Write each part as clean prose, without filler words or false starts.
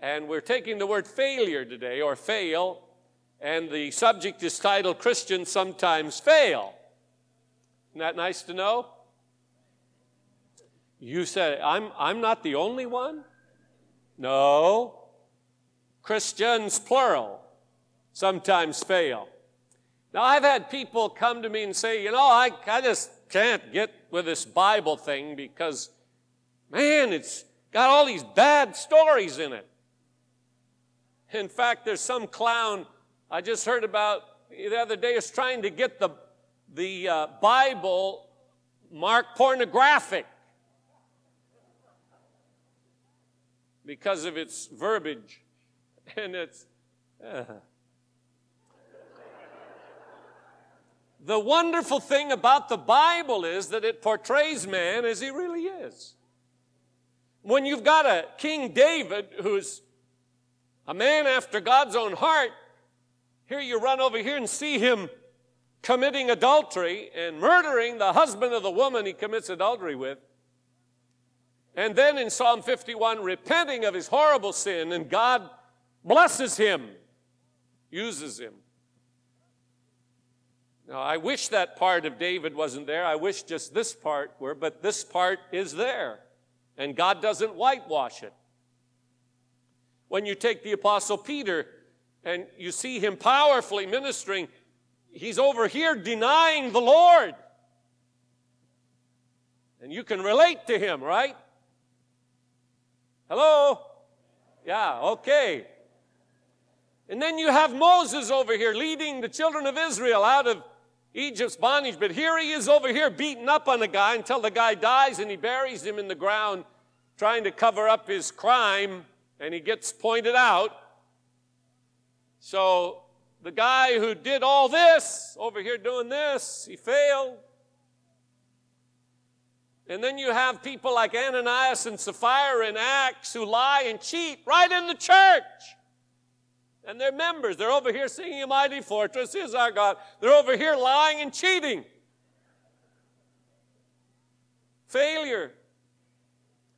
And we're taking the word failure today, or fail, and the subject is titled, Christians Sometimes Fail. Isn't that nice to know? You said, I'm not the only one? No. Christians, plural, sometimes fail. Now, I've had people come to me and say, you know, I just can't get with this Bible thing because, man, it's got all these bad stories in it. In fact, there's some clown I just heard about the other day is trying to get the Bible marked pornographic because of its verbiage and its... The wonderful thing about the Bible is that it portrays man as he really is. When you've got a King David who's a man after God's own heart, here you run over here and see him committing adultery and murdering the husband of the woman he commits adultery with. And then in Psalm 51, repenting of his horrible sin, and God blesses him, uses him. Now, I wish that part of David wasn't there. I wish just this part were, but this part is there. And God doesn't whitewash it. When you take the Apostle Peter and you see him powerfully ministering, he's over here denying the Lord. And you can relate to him, right? Hello? Yeah, okay. And then you have Moses over here leading the children of Israel out of Egypt's bondage. But here he is over here beating up on a guy until the guy dies and he buries him in the ground trying to cover up his crime, and he gets pointed out. So the guy who did all this, over here doing this, he failed. And then you have people like Ananias and Sapphira in Acts who lie and cheat right in the church. And their members, they're over here singing, "A Mighty Fortress is Our God." They're over here lying and cheating. Failure.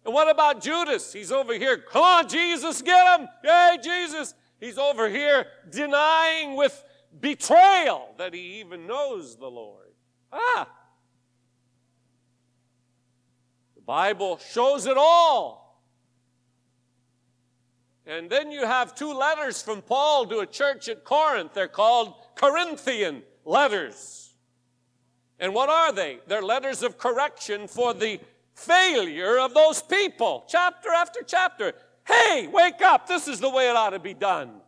And what about Judas? He's over here, "Come on, Jesus, get him! Yay, Jesus!" He's over here denying with betrayal that he even knows the Lord. The Bible shows it all. And then you have two letters from Paul to a church at Corinth. They're called Corinthian letters. And what are they? They're letters of correction for the failure of those people, chapter after chapter. Hey, wake up. This is the way it ought to be done.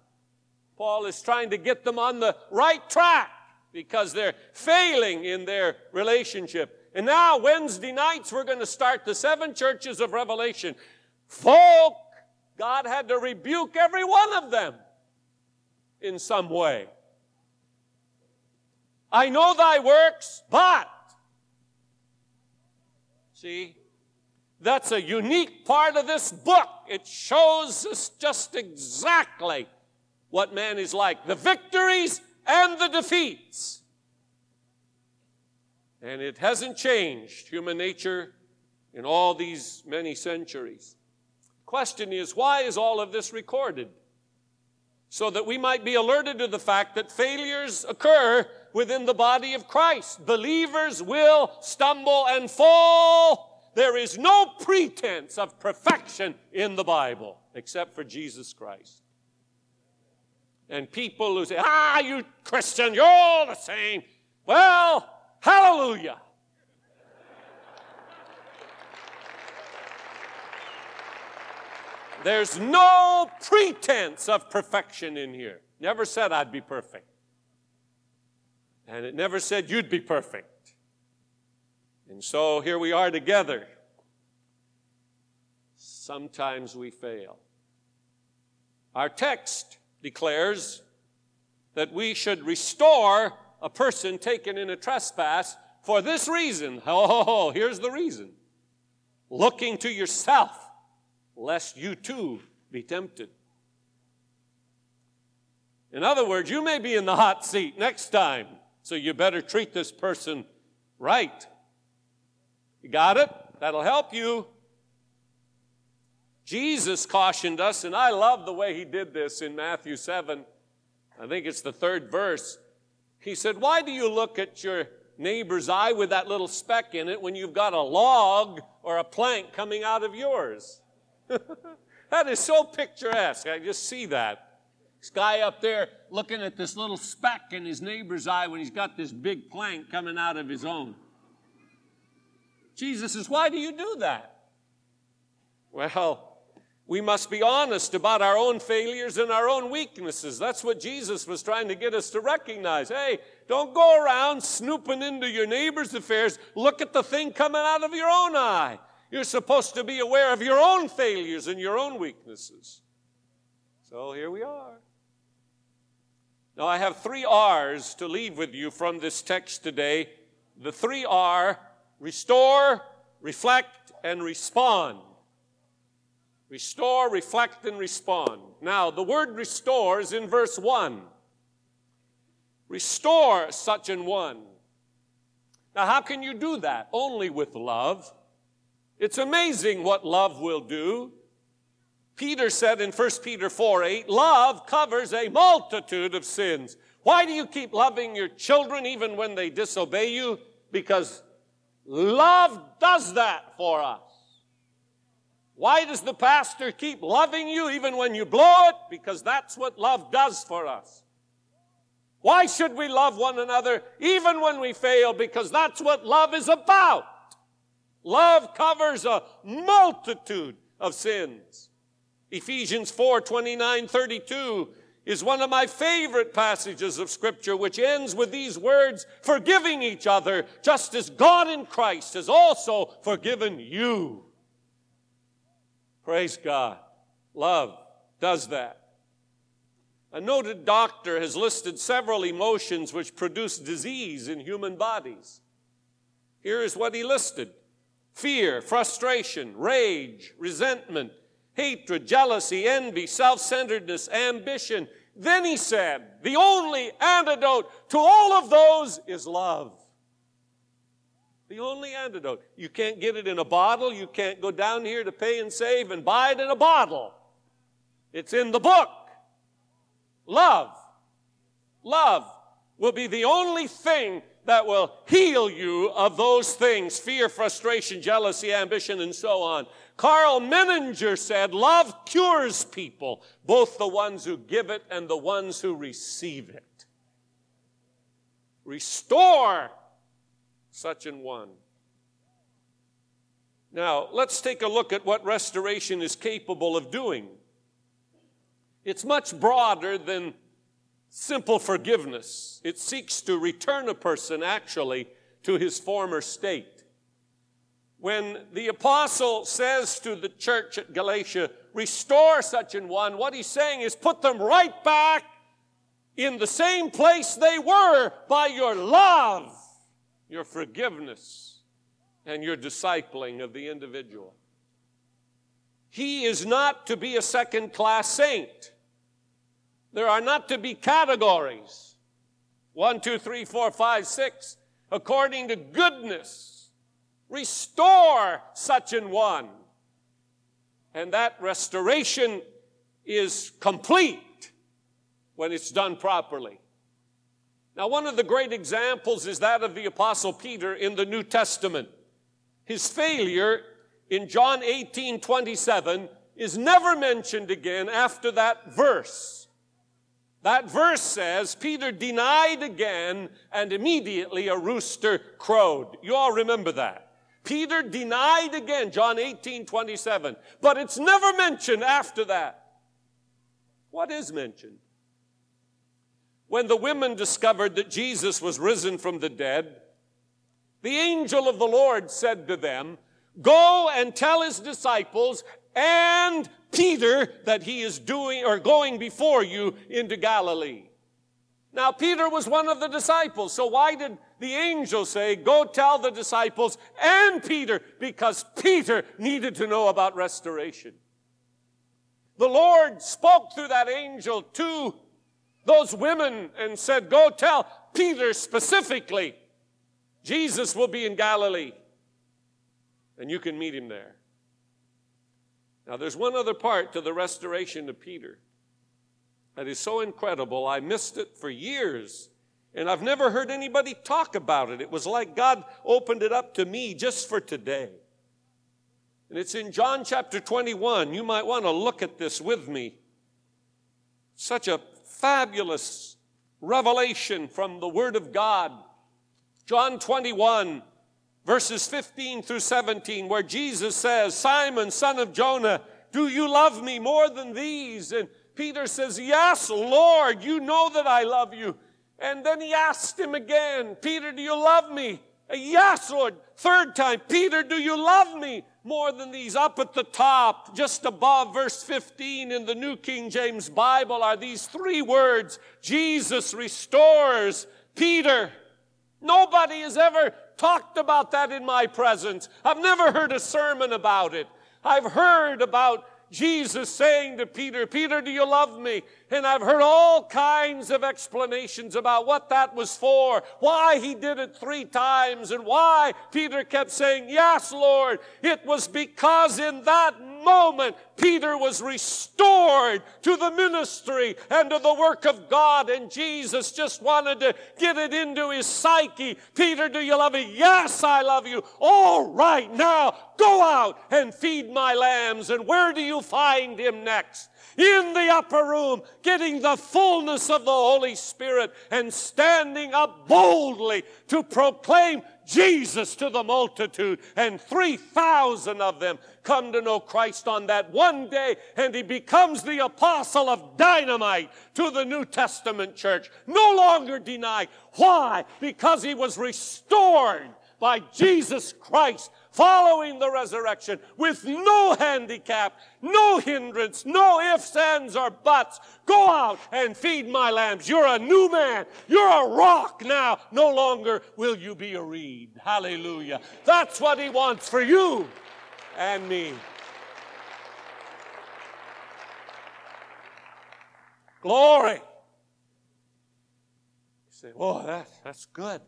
Paul is trying to get them on the right track because they're failing in their relationship. And now Wednesday nights we're going to start the 7 churches of Revelation. Folk, God had to rebuke every one of them in some way. "I know thy works, but..." See, that's a unique part of this book. It shows us just exactly what man is like, the victories and the defeats. And it hasn't changed human nature in all these many centuries. Question is, why is all of this recorded? So that we might be alerted to the fact that failures occur within the body of Christ. Believers will stumble and fall. There is no pretense of perfection in the Bible except for Jesus Christ. And people who say, "You Christian, you're all the same." Well, hallelujah. There's no pretense of perfection in here. Never said I'd be perfect. And it never said you'd be perfect. And so here we are together. Sometimes we fail. Our text declares that we should restore a person taken in a trespass for this reason. Oh, here's the reason. Looking to yourself, lest you too be tempted. In other words, you may be in the hot seat next time, so you better treat this person right. You got it? That'll help you. Jesus cautioned us, and I love the way he did this in Matthew 7. I think it's the third verse. He said, why do you look at your neighbor's eye with that little speck in it when you've got a log or a plank coming out of yours? That is so picturesque. I just see that. This guy up there looking at this little speck in his neighbor's eye when he's got this big plank coming out of his own. Jesus says, why do you do that? Well, we must be honest about our own failures and our own weaknesses. That's what Jesus was trying to get us to recognize. Hey, don't go around snooping into your neighbor's affairs. Look at the thing coming out of your own eye. You're supposed to be aware of your own failures and your own weaknesses. So here we are. Now I have 3 R's to leave with you from this text today. The 3 R: restore, reflect, and respond. Restore, reflect, and respond. Now the word restore is in verse 1. Restore such an one. Now how can you do that? Only with love. It's amazing what love will do. Peter said in 1 Peter 4:8, love covers a multitude of sins. Why do you keep loving your children even when they disobey you? Because love does that for us. Why does the pastor keep loving you even when you blow it? Because that's what love does for us. Why should we love one another even when we fail? Because that's what love is about. Love covers a multitude of sins. Ephesians 4:29-32 is one of my favorite passages of Scripture, which ends with these words, forgiving each other, just as God in Christ has also forgiven you. Praise God. Love does that. A noted doctor has listed several emotions which produce disease in human bodies. Here is what he listed. Fear, frustration, rage, resentment, hatred, jealousy, envy, self-centeredness, ambition. Then he said, the only antidote to all of those is love. The only antidote. You can't get it in a bottle. You can't go down here to Pay and Save and buy it in a bottle. It's in the book. Love. Love will be the only thing that will heal you of those things: fear, frustration, jealousy, ambition, and so on. Carl Menninger said, love cures people, both the ones who give it and the ones who receive it. Restore such an one. Now, let's take a look at what restoration is capable of doing. It's much broader than simple forgiveness. It seeks to return a person actually to his former state. When the apostle says to the church at Galatia, restore such an one, what he's saying is put them right back in the same place they were by your love, your forgiveness, and your discipling of the individual. He is not to be a second-class saint. There are not to be categories. 1, 2, 3, 4, 5, 6. According to goodness, restore such an one. And that restoration is complete when it's done properly. Now, one of the great examples is that of the Apostle Peter in the New Testament. His failure in John 18:27 is never mentioned again after that verse. That verse says, Peter denied again, and immediately a rooster crowed. You all remember that. Peter denied again, John 18:27. But it's never mentioned after that. What is mentioned? When the women discovered that Jesus was risen from the dead, the angel of the Lord said to them, go and tell his disciples and Peter that he is doing or going before you into Galilee. Now, Peter was one of the disciples, so why did the angel say, go tell the disciples and Peter? Because Peter needed to know about restoration. The Lord spoke through that angel to those women and said, go tell Peter specifically, Jesus will be in Galilee, and you can meet him there. Now, there's one other part to the restoration of Peter that is so incredible. I missed it for years, and I've never heard anybody talk about it. It was like God opened it up to me just for today. And it's in John chapter 21. You might want to look at this with me. Such a fabulous revelation from the Word of God. John 21, verses 15 through 17, where Jesus says, "Simon, son of Jonah, do you love me more than these?" And Peter says, "Yes, Lord, you know that I love you." And then he asked him again, "Peter, do you love me?" "Yes, Lord." Third time, "Peter, do you love me more than these?" Up at the top, just above verse 15 in the New King James Bible, are these three words: Jesus restores Peter. Nobody has ever talked about that in my presence. I've never heard a sermon about it. I've heard about Jesus saying to Peter, "Peter, do you love me?" And I've heard all kinds of explanations about what that was for, why he did it three times, and why Peter kept saying, "Yes, Lord." It was because in that moment, Peter was restored to the ministry and to the work of God, and Jesus just wanted to get it into his psyche. "Peter, do you love me?" "Yes, I love you." "All right, now go out and feed my lambs." And where do you find him next? In the upper room, getting the fullness of the Holy Spirit and standing up boldly to proclaim Jesus to the multitude, and 3,000 of them come to know Christ on that one day, and he becomes the apostle of dynamite to the New Testament church. No longer denied. Why? Because he was restored by Jesus Christ following the resurrection with no handicap, no hindrance, no ifs, ands, or buts. "Go out and feed my lambs. You're a new man. You're a rock now. No longer will you be a reed." Hallelujah. That's what he wants for you and me. Glory. You say, "Oh, that's good."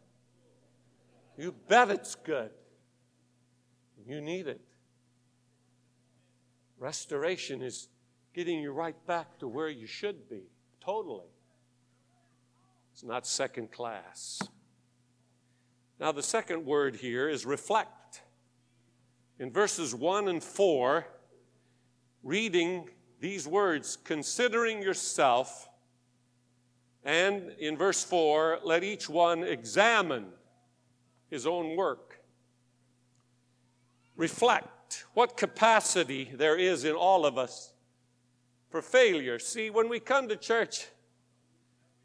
You bet it's good. You need it. Restoration is getting you right back to where you should be, totally. It's not second class. Now, the second word here is reflect. In verses 1 and 4, reading these words, "Considering yourself," and in verse 4, "Let each one examine his own work." Reflect what capacity there is in all of us for failure. See, when we come to church,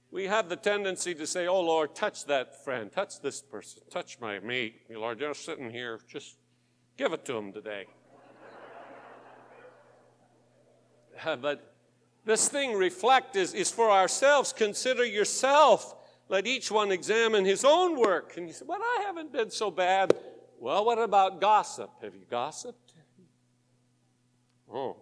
we have the tendency to say, "Oh, Lord, touch that friend, touch this person, touch my mate. Lord, you're sitting here, just give it to him today." But this thing, reflect, is for ourselves. Consider yourself. Let each one examine his own work. And you say, "Well, I haven't been so bad." Well, what about gossip? Have you gossiped? Oh.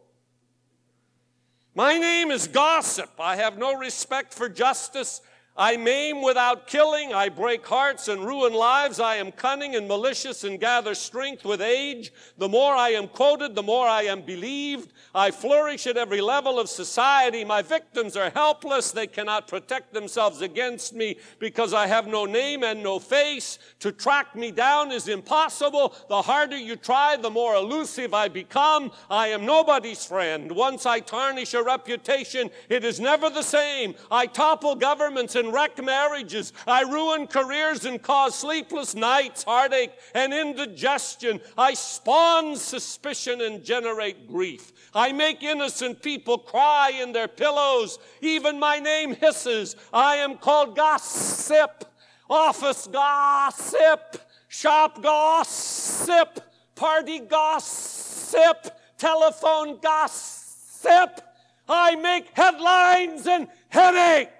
"My name is gossip. I have no respect for justice. I maim without killing. I break hearts and ruin lives. I am cunning and malicious and gather strength with age. The more I am quoted, the more I am believed. I flourish at every level of society. My victims are helpless. They cannot protect themselves against me because I have no name and no face. To track me down is impossible. The harder you try, the more elusive I become. I am nobody's friend. Once I tarnish a reputation, it is never the same. I topple governments and wreck marriages. I ruin careers and cause sleepless nights, heartache, and indigestion. I spawn suspicion and generate grief. I make innocent people cry in their pillows. Even my name hisses. I am called gossip, office gossip, shop gossip, party gossip, telephone gossip. I make headlines and headaches.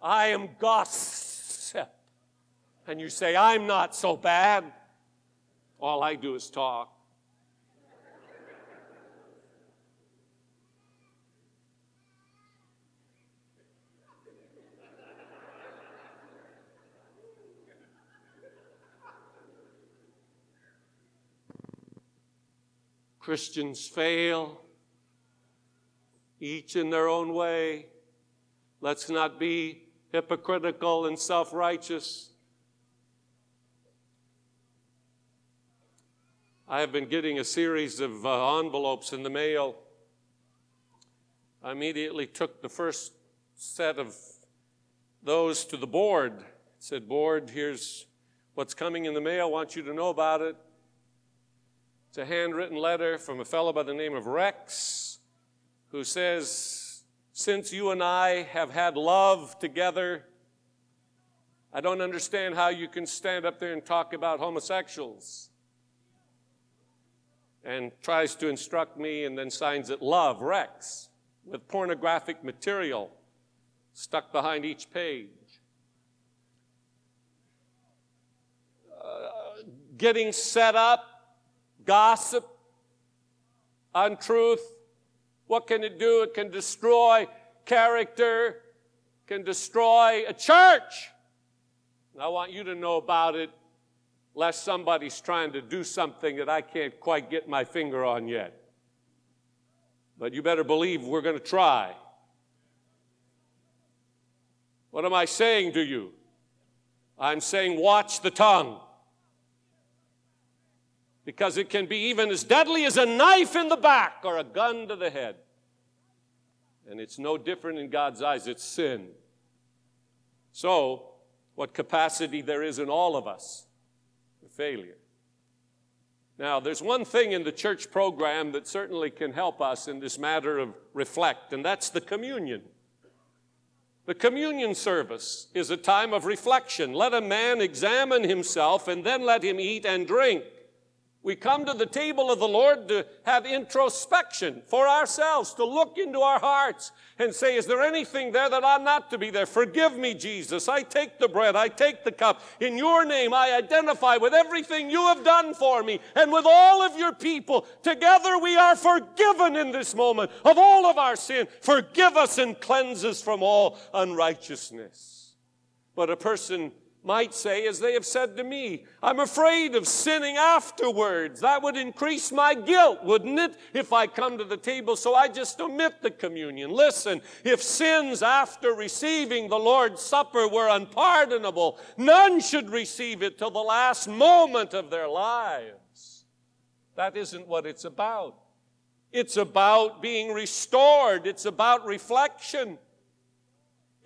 I am gossip." And you say, "I'm not so bad. All I do is talk." Christians fail, each in their own way. Let's not be hypocritical and self-righteous. I have been getting a series of envelopes in the mail. I immediately took the first set of those to the board. I said, "Board, here's what's coming in the mail. I want you to know about it." It's a handwritten letter from a fellow by the name of Rex, who says, "Since you and I have had love together, I don't understand how you can stand up there and talk about homosexuals." And tries to instruct me and then signs it "Love, Rex," with pornographic material stuck behind each page. Getting set up, gossip, untruth. What can it do? It can destroy character, can destroy a church. And I want you to know about it, lest somebody's trying to do something that I can't quite get my finger on yet. But you better believe we're going to try. What am I saying to you? I'm saying watch the tongue, because it can be even as deadly as a knife in the back or a gun to the head. And it's no different in God's eyes. It's sin. So, what capacity there is in all of us for failure. Now, there's one thing in the church program that certainly can help us in this matter of reflect, and that's the communion. The communion service is a time of reflection. Let a man examine himself, and then let him eat and drink. We come to the table of the Lord to have introspection for ourselves, to look into our hearts and say, is there anything there that ought not to be there? Forgive me, Jesus. I take the bread. I take the cup. In your name, I identify with everything you have done for me and with all of your people. Together we are forgiven in this moment of all of our sin. Forgive us and cleanse us from all unrighteousness. But a person might say, as they have said to me, I'm afraid of sinning afterwards. That would increase my guilt, wouldn't it, if I come to the table, so I just omit the communion. Listen, if sins after receiving the Lord's Supper were unpardonable, none should receive it till the last moment of their lives. That isn't what it's about. It's about being restored. It's about reflection.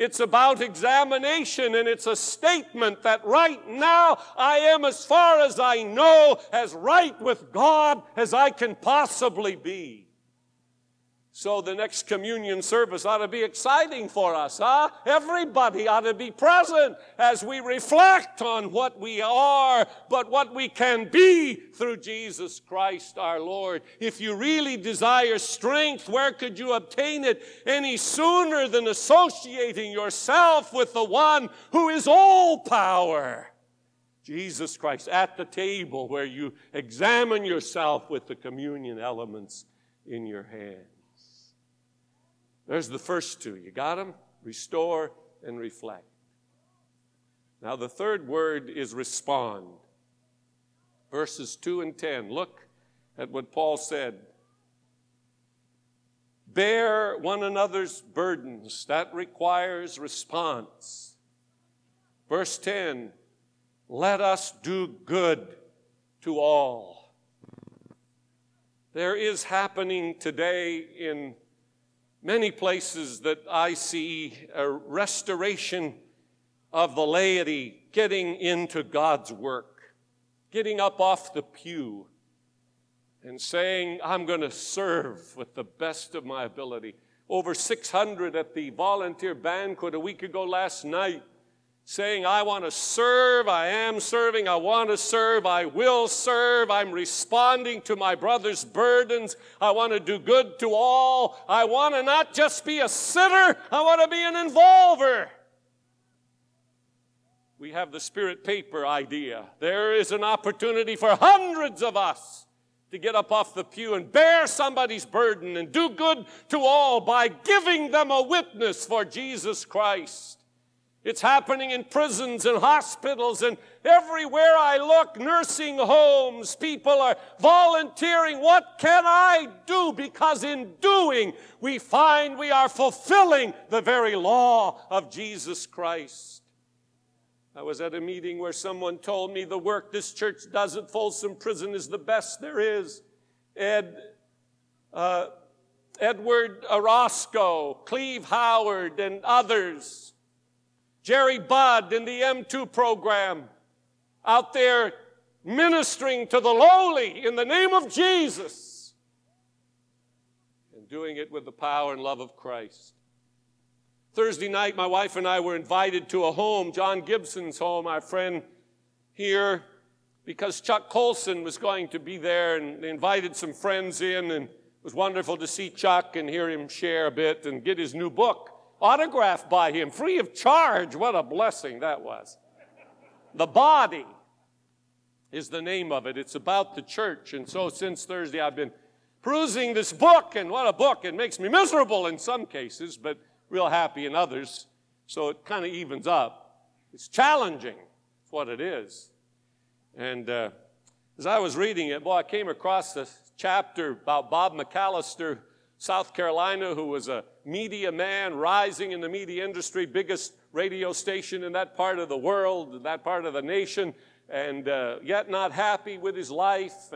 It's about examination, and it's a statement that right now I am, as far as I know, as right with God as I can possibly be. So the next communion service ought to be exciting for us, huh? Everybody ought to be present as we reflect on what we are, but what we can be through Jesus Christ our Lord. If you really desire strength, where could you obtain it any sooner than associating yourself with the one who is all power? Jesus Christ, at the table where you examine yourself with the communion elements in your hand. There's the first two. You got them? Restore and reflect. Now the third word is respond. Verses 2 and 10. Look at what Paul said. Bear one another's burdens. That requires response. Verse 10. Let us do good to all. There is happening today in many places that I see a restoration of the laity getting into God's work, getting up off the pew and saying, I'm going to serve with the best of my ability. Over 600 at the volunteer banquet a week ago last night, saying, I want to serve, I am serving, I want to serve, I will serve, I'm responding to my brother's burdens, I want to do good to all, I want to not just be a sitter, I want to be an involver. We have the Spirit paper idea. There is an opportunity for hundreds of us to get up off the pew and bear somebody's burden and do good to all by giving them a witness for Jesus Christ. It's happening in prisons and hospitals and everywhere I look, nursing homes, people are volunteering. What can I do? Because in doing, we find we are fulfilling the very law of Jesus Christ. I was at a meeting where someone told me the work this church does at Folsom Prison is the best there is. Edward Orozco, Cleve Howard, and others. Jerry Budd in the M2 program, out there ministering to the lowly in the name of Jesus and doing it with the power and love of Christ. Thursday night, my wife and I were invited to a home, John Gibson's home, our friend here, because Chuck Colson was going to be there, and they invited some friends in, and it was wonderful to see Chuck and hear him share a bit and get his new book autographed by him, free of charge. What a blessing that was. The Body is the name of it. It's about the church. And so since Thursday, I've been perusing this book, and what a book. It makes me miserable in some cases, but real happy in others. So it kind of evens up. It's challenging. It's what it is. And as I was reading it, I came across a chapter about Bob McAllister, South Carolina, who was a media man rising in the media industry, biggest radio station in that part of the world, in that part of the nation, and yet not happy with his life.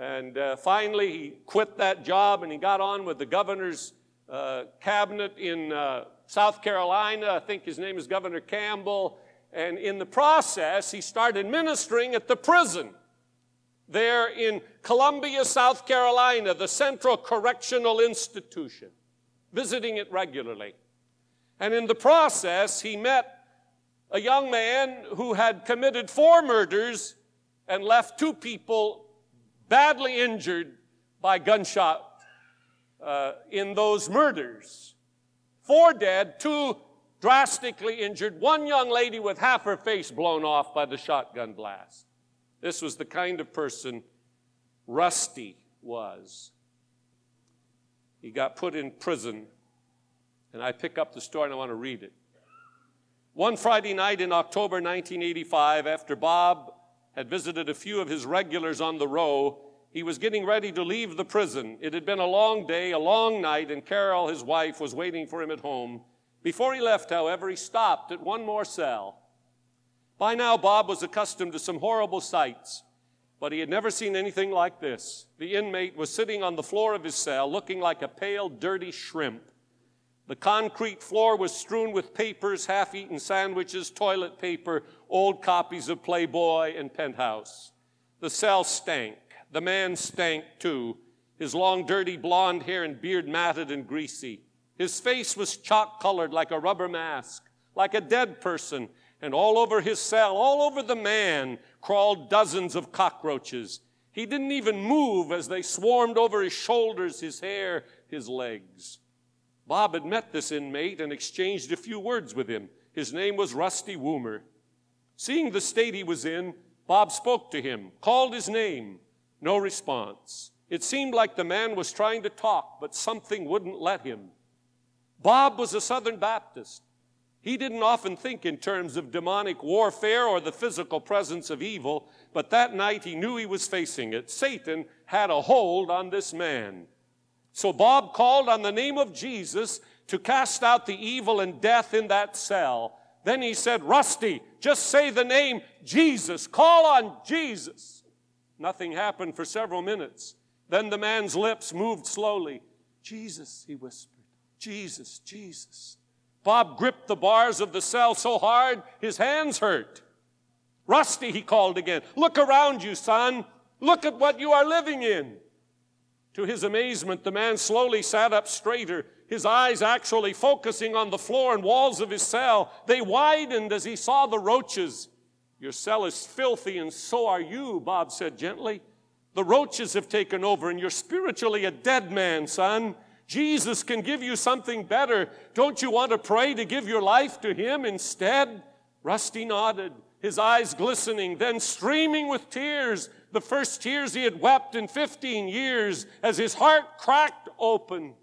And finally, he quit that job, and he got on with the governor's cabinet in South Carolina. I think his name is Governor Campbell. And in the process, he started ministering at the prison there in Columbia, South Carolina, the Central Correctional Institution, visiting it regularly. And in the process, he met a young man who had committed 4 murders and left 2 people badly injured by gunshot in those murders. 4 dead, 2 drastically injured, 1 young lady with half her face blown off by the shotgun blast. This was the kind of person Rusty was. He got put in prison, and I pick up the story and I want to read it. One Friday night in October 1985, after Bob had visited a few of his regulars on the row, he was getting ready to leave the prison. It had been a long day, a long night, and Carol, his wife, was waiting for him at home. Before he left, however, he stopped at one more cell. By now, Bob was accustomed to some horrible sights, but he had never seen anything like this. The inmate was sitting on the floor of his cell, looking like a pale, dirty shrimp. The concrete floor was strewn with papers, half-eaten sandwiches, toilet paper, old copies of Playboy and Penthouse. The cell stank. The man stank, too, his long, dirty blonde hair and beard matted and greasy. His face was chalk-colored like a rubber mask, like a dead person. And all over his cell, all over the man, crawled dozens of cockroaches. He didn't even move as they swarmed over his shoulders, his hair, his legs. Bob had met this inmate and exchanged a few words with him. His name was Rusty Woomer. Seeing the state he was in, Bob spoke to him, called his name. No response. It seemed like the man was trying to talk, but something wouldn't let him. Bob was a Southern Baptist. He didn't often think in terms of demonic warfare or the physical presence of evil, but that night he knew he was facing it. Satan had a hold on this man. So Bob called on the name of Jesus to cast out the evil and death in that cell. Then he said, "Rusty, just say the name Jesus. Call on Jesus." Nothing happened for several minutes. Then the man's lips moved slowly. "Jesus," he whispered. "Jesus, Jesus." Bob gripped the bars of the cell so hard, his hands hurt. "Rusty," he called again, "look around you, son. Look at what you are living in." To his amazement, the man slowly sat up straighter, his eyes actually focusing on the floor and walls of his cell. They widened as he saw the roaches. "Your cell is filthy and so are you," Bob said gently. "The roaches have taken over and you're spiritually a dead man, son. Jesus can give you something better. Don't you want to pray to give your life to him instead?" Rusty nodded, his eyes glistening, then streaming with tears, the first tears he had wept in 15 years as his heart cracked open.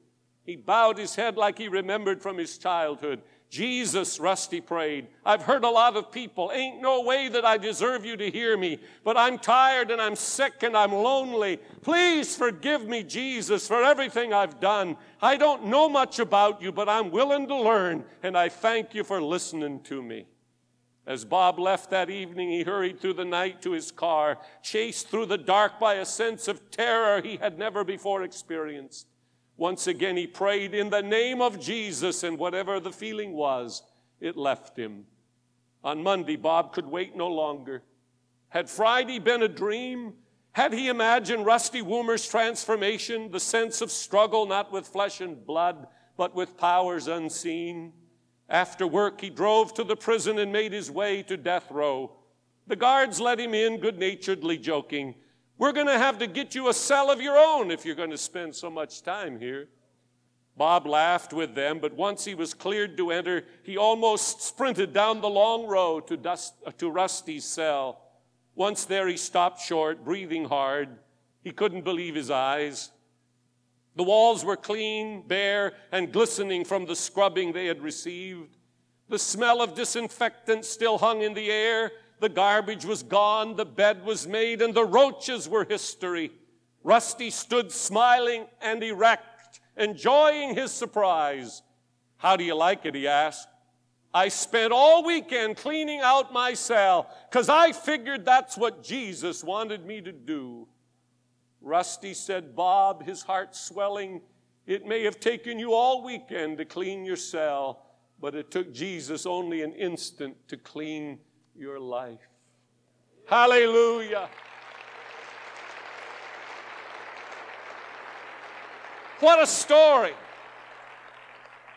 He bowed his head like he remembered from his childhood. Jesus, Rusty prayed, I've hurt a lot of people. Ain't no way that I deserve you to hear me, but I'm tired and I'm sick and I'm lonely. Please forgive me, Jesus, for everything I've done. I don't know much about you, but I'm willing to learn, and I thank you for listening to me. As Bob left that evening, he hurried through the night to his car, chased through the dark by a sense of terror he had never before experienced. Once again, he prayed in the name of Jesus, and whatever the feeling was, it left him. On Monday, Bob could wait no longer. Had Friday been a dream? Had he imagined Rusty Woomer's transformation, the sense of struggle not with flesh and blood, but with powers unseen? After work, he drove to the prison and made his way to death row. The guards let him in, good-naturedly joking. We're going to have to get you a cell of your own if you're going to spend so much time here. Bob laughed with them, but once he was cleared to enter, he almost sprinted down the long row to Rusty's cell. Once there, he stopped short, breathing hard. He couldn't believe his eyes. The walls were clean, bare, and glistening from the scrubbing they had received. The smell of disinfectant still hung in the air. The garbage was gone, the bed was made, and the roaches were history. Rusty stood smiling and erect, enjoying his surprise. How do you like it, he asked. I spent all weekend cleaning out my cell because I figured that's what Jesus wanted me to do. Rusty said, Bob, his heart swelling, it may have taken you all weekend to clean your cell, but it took Jesus only an instant to clean your life. Hallelujah. What a story.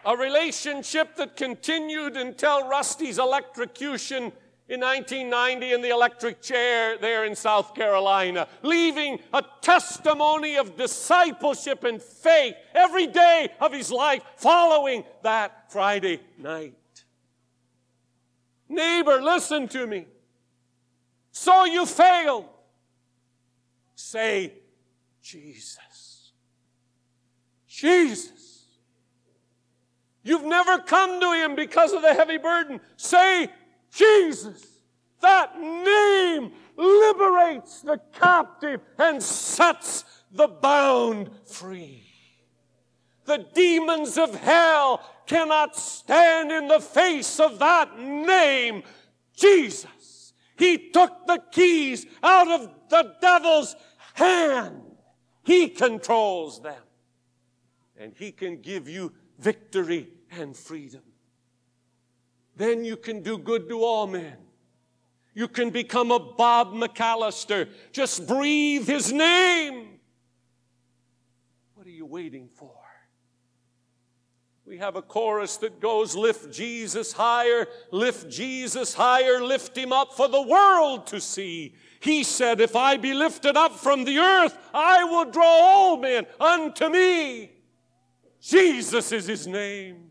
A relationship that continued until Rusty's electrocution in 1990 in the electric chair there in South Carolina, leaving a testimony of discipleship and faith every day of his life following that Friday night. Neighbor, listen to me. So you failed. Say, Jesus. Jesus. You've never come to him because of the heavy burden. Say, Jesus. That name liberates the captive and sets the bound free. The demons of hell cannot stand in the face of that name, Jesus. He took the keys out of the devil's hand. He controls them. And he can give you victory and freedom. Then you can do good to all men. You can become a Bob McAllister. Just breathe his name. What are you waiting for? We have a chorus that goes, lift Jesus higher, lift Jesus higher, lift him up for the world to see. He said, if I be lifted up from the earth, I will draw all men unto me. Jesus is his name.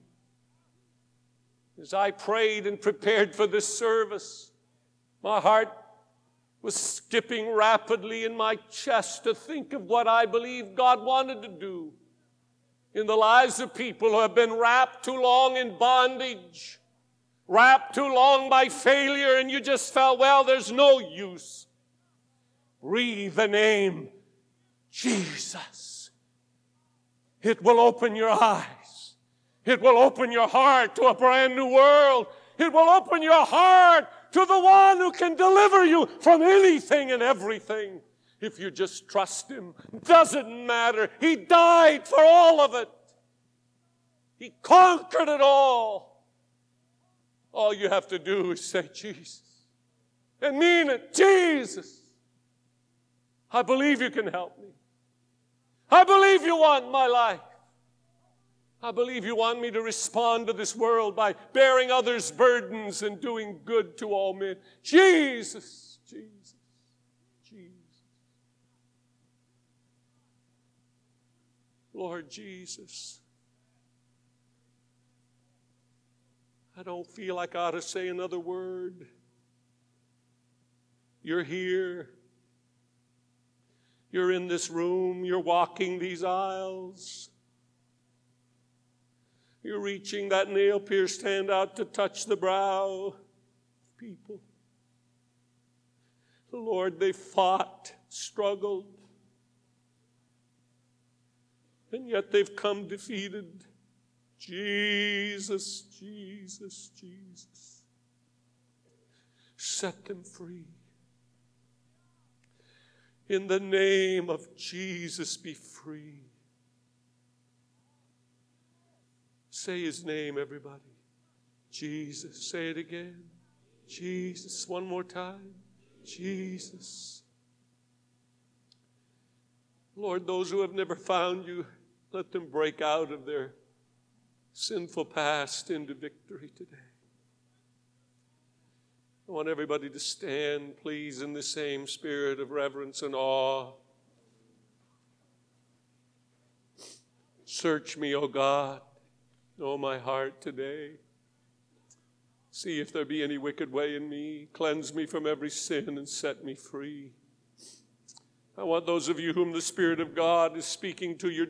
As I prayed and prepared for this service, my heart was skipping rapidly in my chest to think of what I believe God wanted to do in the lives of people who have been wrapped too long in bondage, wrapped too long by failure, and you just felt, well, there's no use. Breathe the name Jesus. It will open your eyes. It will open your heart to a brand new world. It will open your heart to the one who can deliver you from anything and everything. If you just trust him, doesn't matter. He died for all of it. He conquered it all. All you have to do is say, Jesus, and mean it. Jesus, I believe you can help me. I believe you want my life. I believe you want me to respond to this world by bearing others' burdens and doing good to all men. Jesus, Jesus. Lord Jesus, I don't feel like I ought to say another word. You're here. You're in this room. You're walking these aisles. You're reaching that nail-pierced hand out to touch the brow of people. Lord, they fought, struggled, and yet they've come defeated. Jesus, Jesus, Jesus. Set them free. In the name of Jesus, be free. Say his name, everybody. Jesus. Say it again. Jesus. One more time. Jesus. Lord, those who have never found you, let them break out of their sinful past into victory today. I want everybody to stand, please, in the same spirit of reverence and awe. Search me, O God, know my heart today. See if there be any wicked way in me. Cleanse me from every sin and set me free. I want those of you whom the Spirit of God is speaking to, you're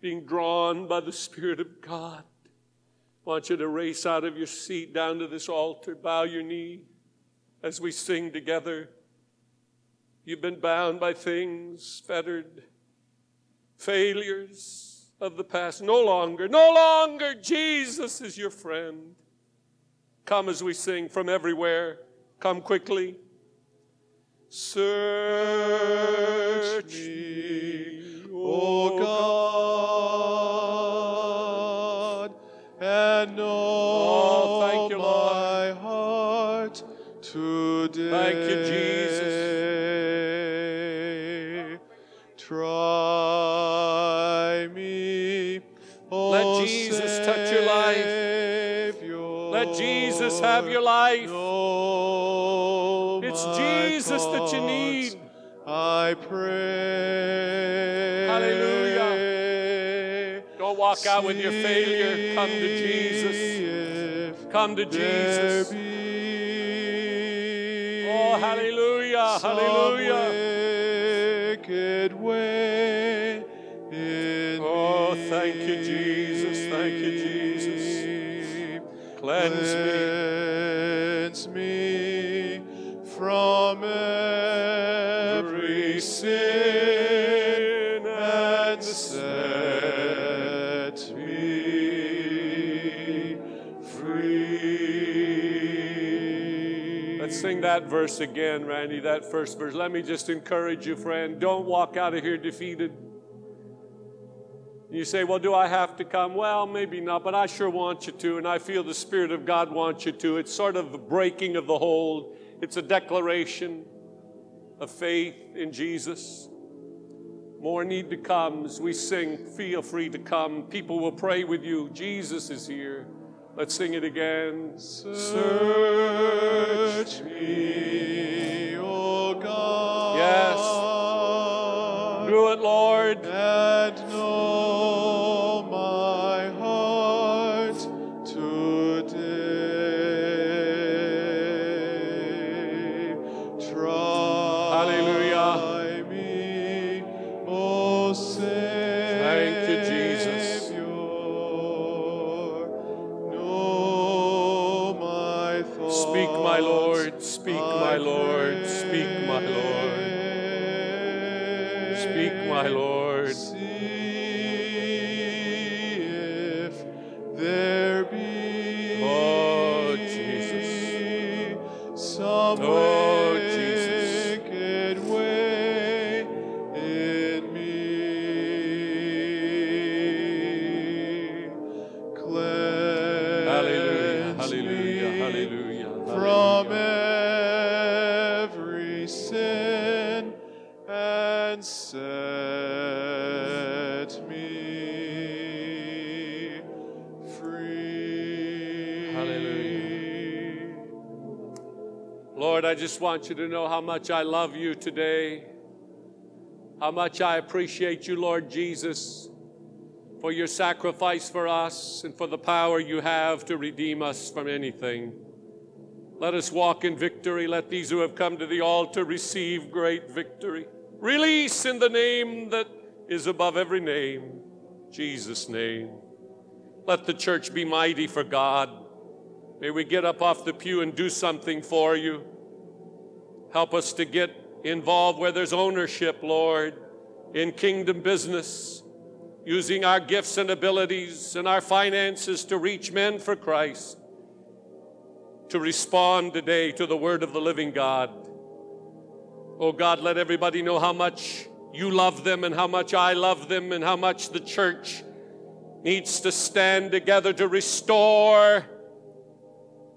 being drawn by the Spirit of God. I want you to race out of your seat down to this altar. Bow your knee as we sing together. You've been bound by things, fettered, failures of the past. No longer, Jesus is your friend. Come as we sing from everywhere. Come quickly. Search me, O God, and know my heart today. Thank you, Jesus. Try me, O Savior. Let Jesus touch your life. Let Jesus have your life. It's Jesus that you need. I pray. Hallelujah. Don't walk out with your failure. Come to Jesus. Come to Jesus. Oh, hallelujah. Hallelujah. Wicked way in me. Thank you, Jesus. Thank you, Jesus. Cleanse me from every sin and set me free. Let's sing that verse again, Randy, that first verse. Let me just encourage you, friend. Don't walk out of here defeated. You say, well, do I have to come? Well, maybe not, but I sure want you to, and I feel the Spirit of God wants you to. It's sort of a breaking of the hold. It's a declaration of faith in Jesus. More need to come as we sing. Feel free to come. People will pray with you. Jesus is here. Let's sing it again. Search me, O God. Yes. Do it, Lord. And know my heart today. Try Hallelujah. Me, O Savior. Thank you, Jesus. Know my thoughts. Speak, my Lord. Speak, my Lord. Speak, my Lord. Speak, my Lord. I just want you to know how much I love you today, how much I appreciate you, Lord Jesus, for your sacrifice for us and for the power you have to redeem us from anything. Let us walk in victory. Let these who have come to the altar receive great victory. Release in the name that is above every name, Jesus' name. Let the church be mighty for God. May we get up off the pew and do something for you. Help us to get involved where there's ownership, Lord, in kingdom business, using our gifts and abilities and our finances to reach men for Christ, to respond today to the word of the living God. Oh God, let everybody know how much you love them and how much I love them and how much the church needs to stand together to restore,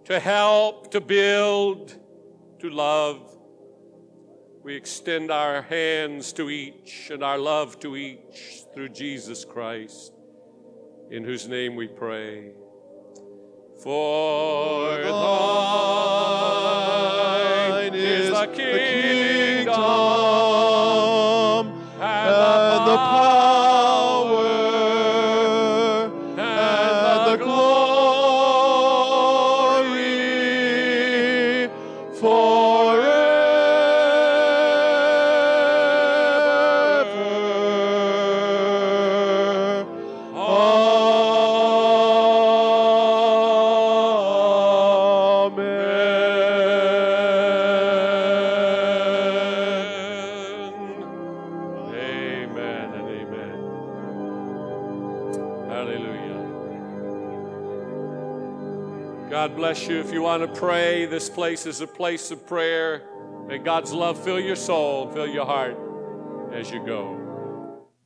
to help, to build, to love. We extend our hands to each and our love to each through Jesus Christ, in whose name we pray. For thine is the kingdom and the power and the glory forever. Amen. Amen and amen. Hallelujah. God bless you. If you want to pray, this place is a place of prayer. May God's love fill your soul, fill your heart as you go.